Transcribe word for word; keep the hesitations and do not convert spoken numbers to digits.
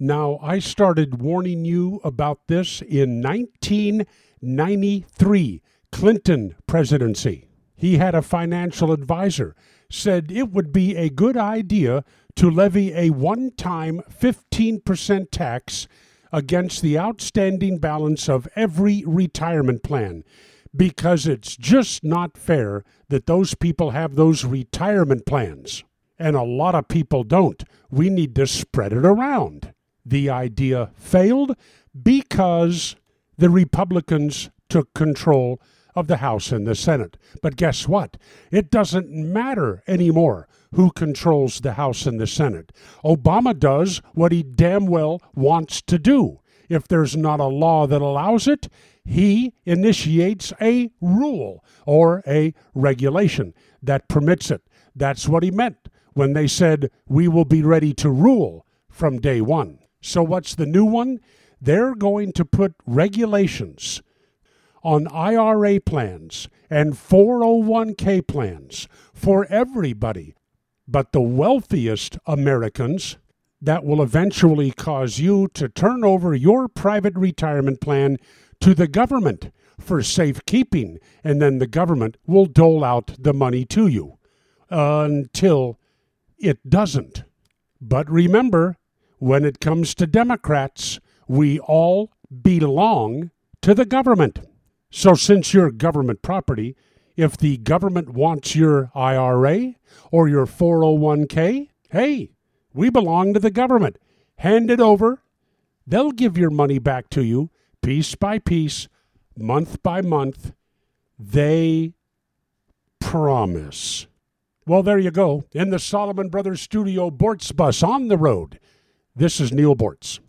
Now, I started warning you about this in nineteen ninety-three, Clinton presidency. He had a financial advisor, said it would be a good idea to levy a one-time fifteen percent tax against the outstanding balance of every retirement plan, because it's just not fair that those people have those retirement plans. And a lot of people don't. We need to spread it around. The idea failed because the Republicans took control of the House and the Senate. But guess what? It doesn't matter anymore who controls the House and the Senate. Obama does what he damn well wants to do. If there's not a law that allows it, he initiates a rule or a regulation that permits it. That's what he meant when they said, we will be ready to rule from day one. So what's the new one? They're going to put regulations on I R A plans and four oh one k plans for everybody, but the wealthiest Americans, that will eventually cause you to turn over your private retirement plan to the government for safekeeping, and then the government will dole out the money to you until it doesn't. But remember, when it comes to Democrats, we all belong to the government. So since you're government property, if the government wants your I R A or your four oh one k, hey, we belong to the government. Hand it over. They'll give your money back to you piece by piece, month by month. They promise. Well, there you go. In the Solomon Brothers Studio, Bortz Bus on the road. This is Neil Bortz.